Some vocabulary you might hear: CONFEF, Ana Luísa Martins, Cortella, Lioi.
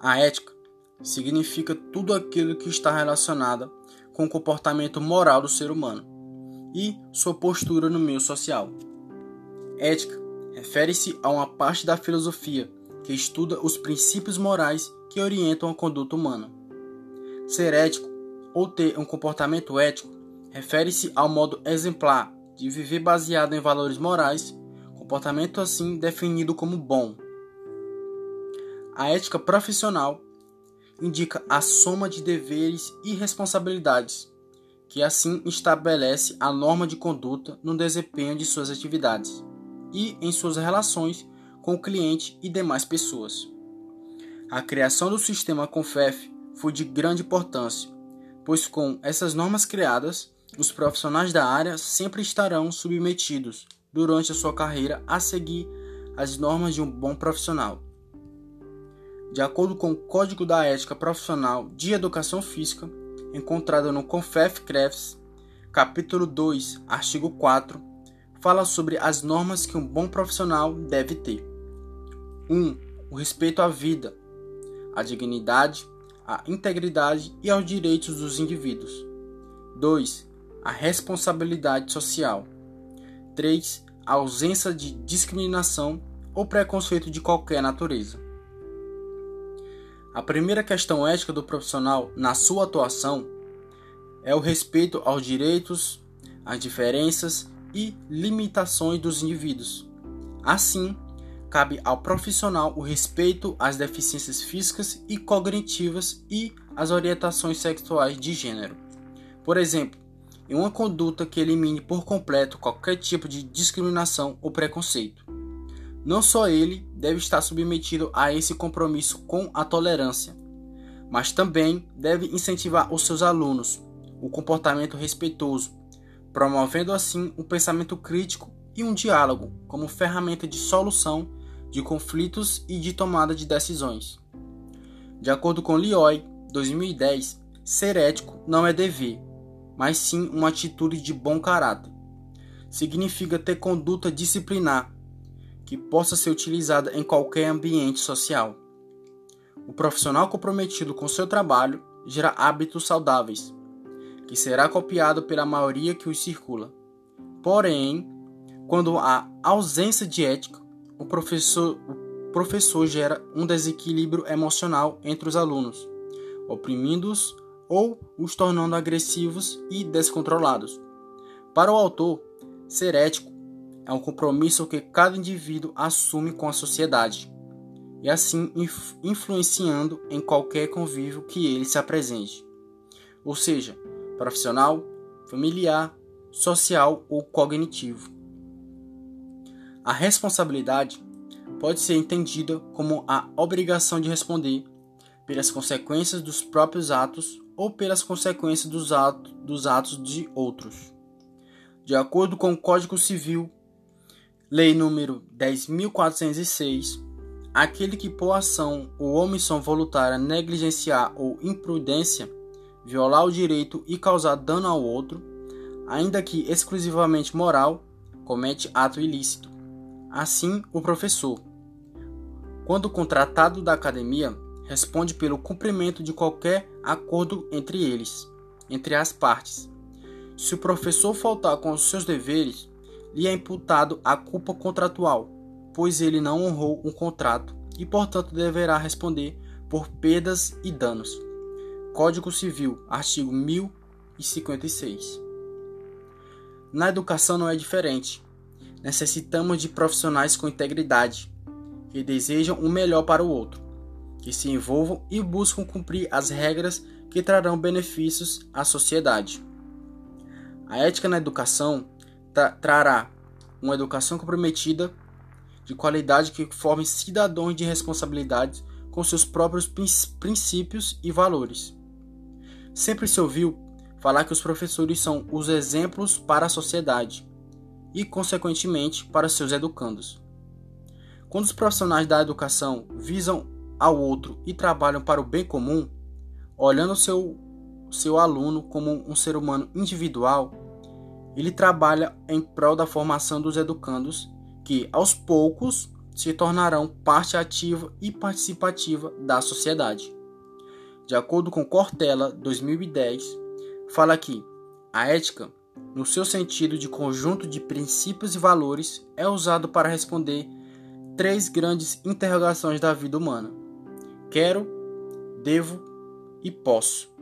A ética significa tudo aquilo que está relacionado com o comportamento moral do ser humano e sua postura no meio social. Ética refere-se a uma parte da filosofia que estuda os princípios morais que orientam a conduta humana. Ser ético ou ter um comportamento ético refere-se ao modo exemplar de viver baseado em valores morais, comportamento assim definido como bom. A ética profissional indica a soma de deveres e responsabilidades, que assim estabelece a norma de conduta no desempenho de suas atividades e em suas relações com o cliente e demais pessoas. A criação do sistema CONFEF foi de grande importância, pois com essas normas criadas, os profissionais da área sempre estarão submetidos durante a sua carreira a seguir as normas de um bom profissional. De acordo com o Código da Ética Profissional de Educação Física, encontrado no CONFEF CREFS, capítulo 2, artigo 4, fala sobre as normas que um bom profissional deve ter. 1. O respeito à vida, à dignidade, à integridade e aos direitos dos indivíduos. 2. A responsabilidade social. 3. A ausência de discriminação ou preconceito de qualquer natureza. A primeira questão ética do profissional na sua atuação é o respeito aos direitos, às diferenças e limitações dos indivíduos. Assim, cabe ao profissional o respeito às deficiências físicas e cognitivas e às orientações sexuais de gênero. Por exemplo, em uma conduta que elimine por completo qualquer tipo de discriminação ou preconceito. Não só ele deve estar submetido a esse compromisso com a tolerância, mas também deve incentivar os seus alunos o comportamento respeitoso, promovendo assim um pensamento crítico e um diálogo como ferramenta de solução de conflitos e de tomada de decisões. De acordo com Lioi, 2010, ser ético não é dever, mas sim uma atitude de bom caráter. Significa ter conduta disciplinar, que possa ser utilizada em qualquer ambiente social. O profissional comprometido com seu trabalho gera hábitos saudáveis, que será copiado pela maioria que os circula. Porém, quando há ausência de ética, o professor gera um desequilíbrio emocional entre os alunos, oprimindo-os ou os tornando agressivos e descontrolados. Para o autor, ser ético é um compromisso que cada indivíduo assume com a sociedade, e assim influenciando em qualquer convívio que ele se apresente, ou seja, profissional, familiar, social ou cognitivo. A responsabilidade pode ser entendida como a obrigação de responder pelas consequências dos próprios atos ou pelas consequências dos atos de outros. De acordo com o Código Civil, Lei número 10.406, aquele que por ação ou omissão voluntária negligenciar ou imprudência, violar o direito e causar dano ao outro, ainda que exclusivamente moral, comete ato ilícito. Assim, o professor, quando contratado da academia, responde pelo cumprimento de qualquer acordo entre as partes. Se o professor faltar com os seus deveres, lhe é imputado a culpa contratual, pois ele não honrou um contrato e, portanto, deverá responder por perdas e danos. Código Civil, artigo 1056. Na educação não é diferente. Necessitamos de profissionais com integridade, que desejam o melhor para o outro, que se envolvam e buscam cumprir as regras que trarão benefícios à sociedade. A ética na educação trará uma educação comprometida, de qualidade que forme cidadãos de responsabilidade com seus próprios princípios e valores. Sempre se ouviu falar que os professores são os exemplos para a sociedade e, consequentemente, para seus educandos. Quando os profissionais da educação visam ao outro e trabalham para o bem comum, olhando seu aluno como um ser humano individual, ele trabalha em prol da formação dos educandos que, aos poucos, se tornarão parte ativa e participativa da sociedade. De acordo com Cortella, 2010, fala que a ética, no seu sentido de conjunto de princípios e valores, é usado para responder três grandes interrogações da vida humana: quero, devo e posso.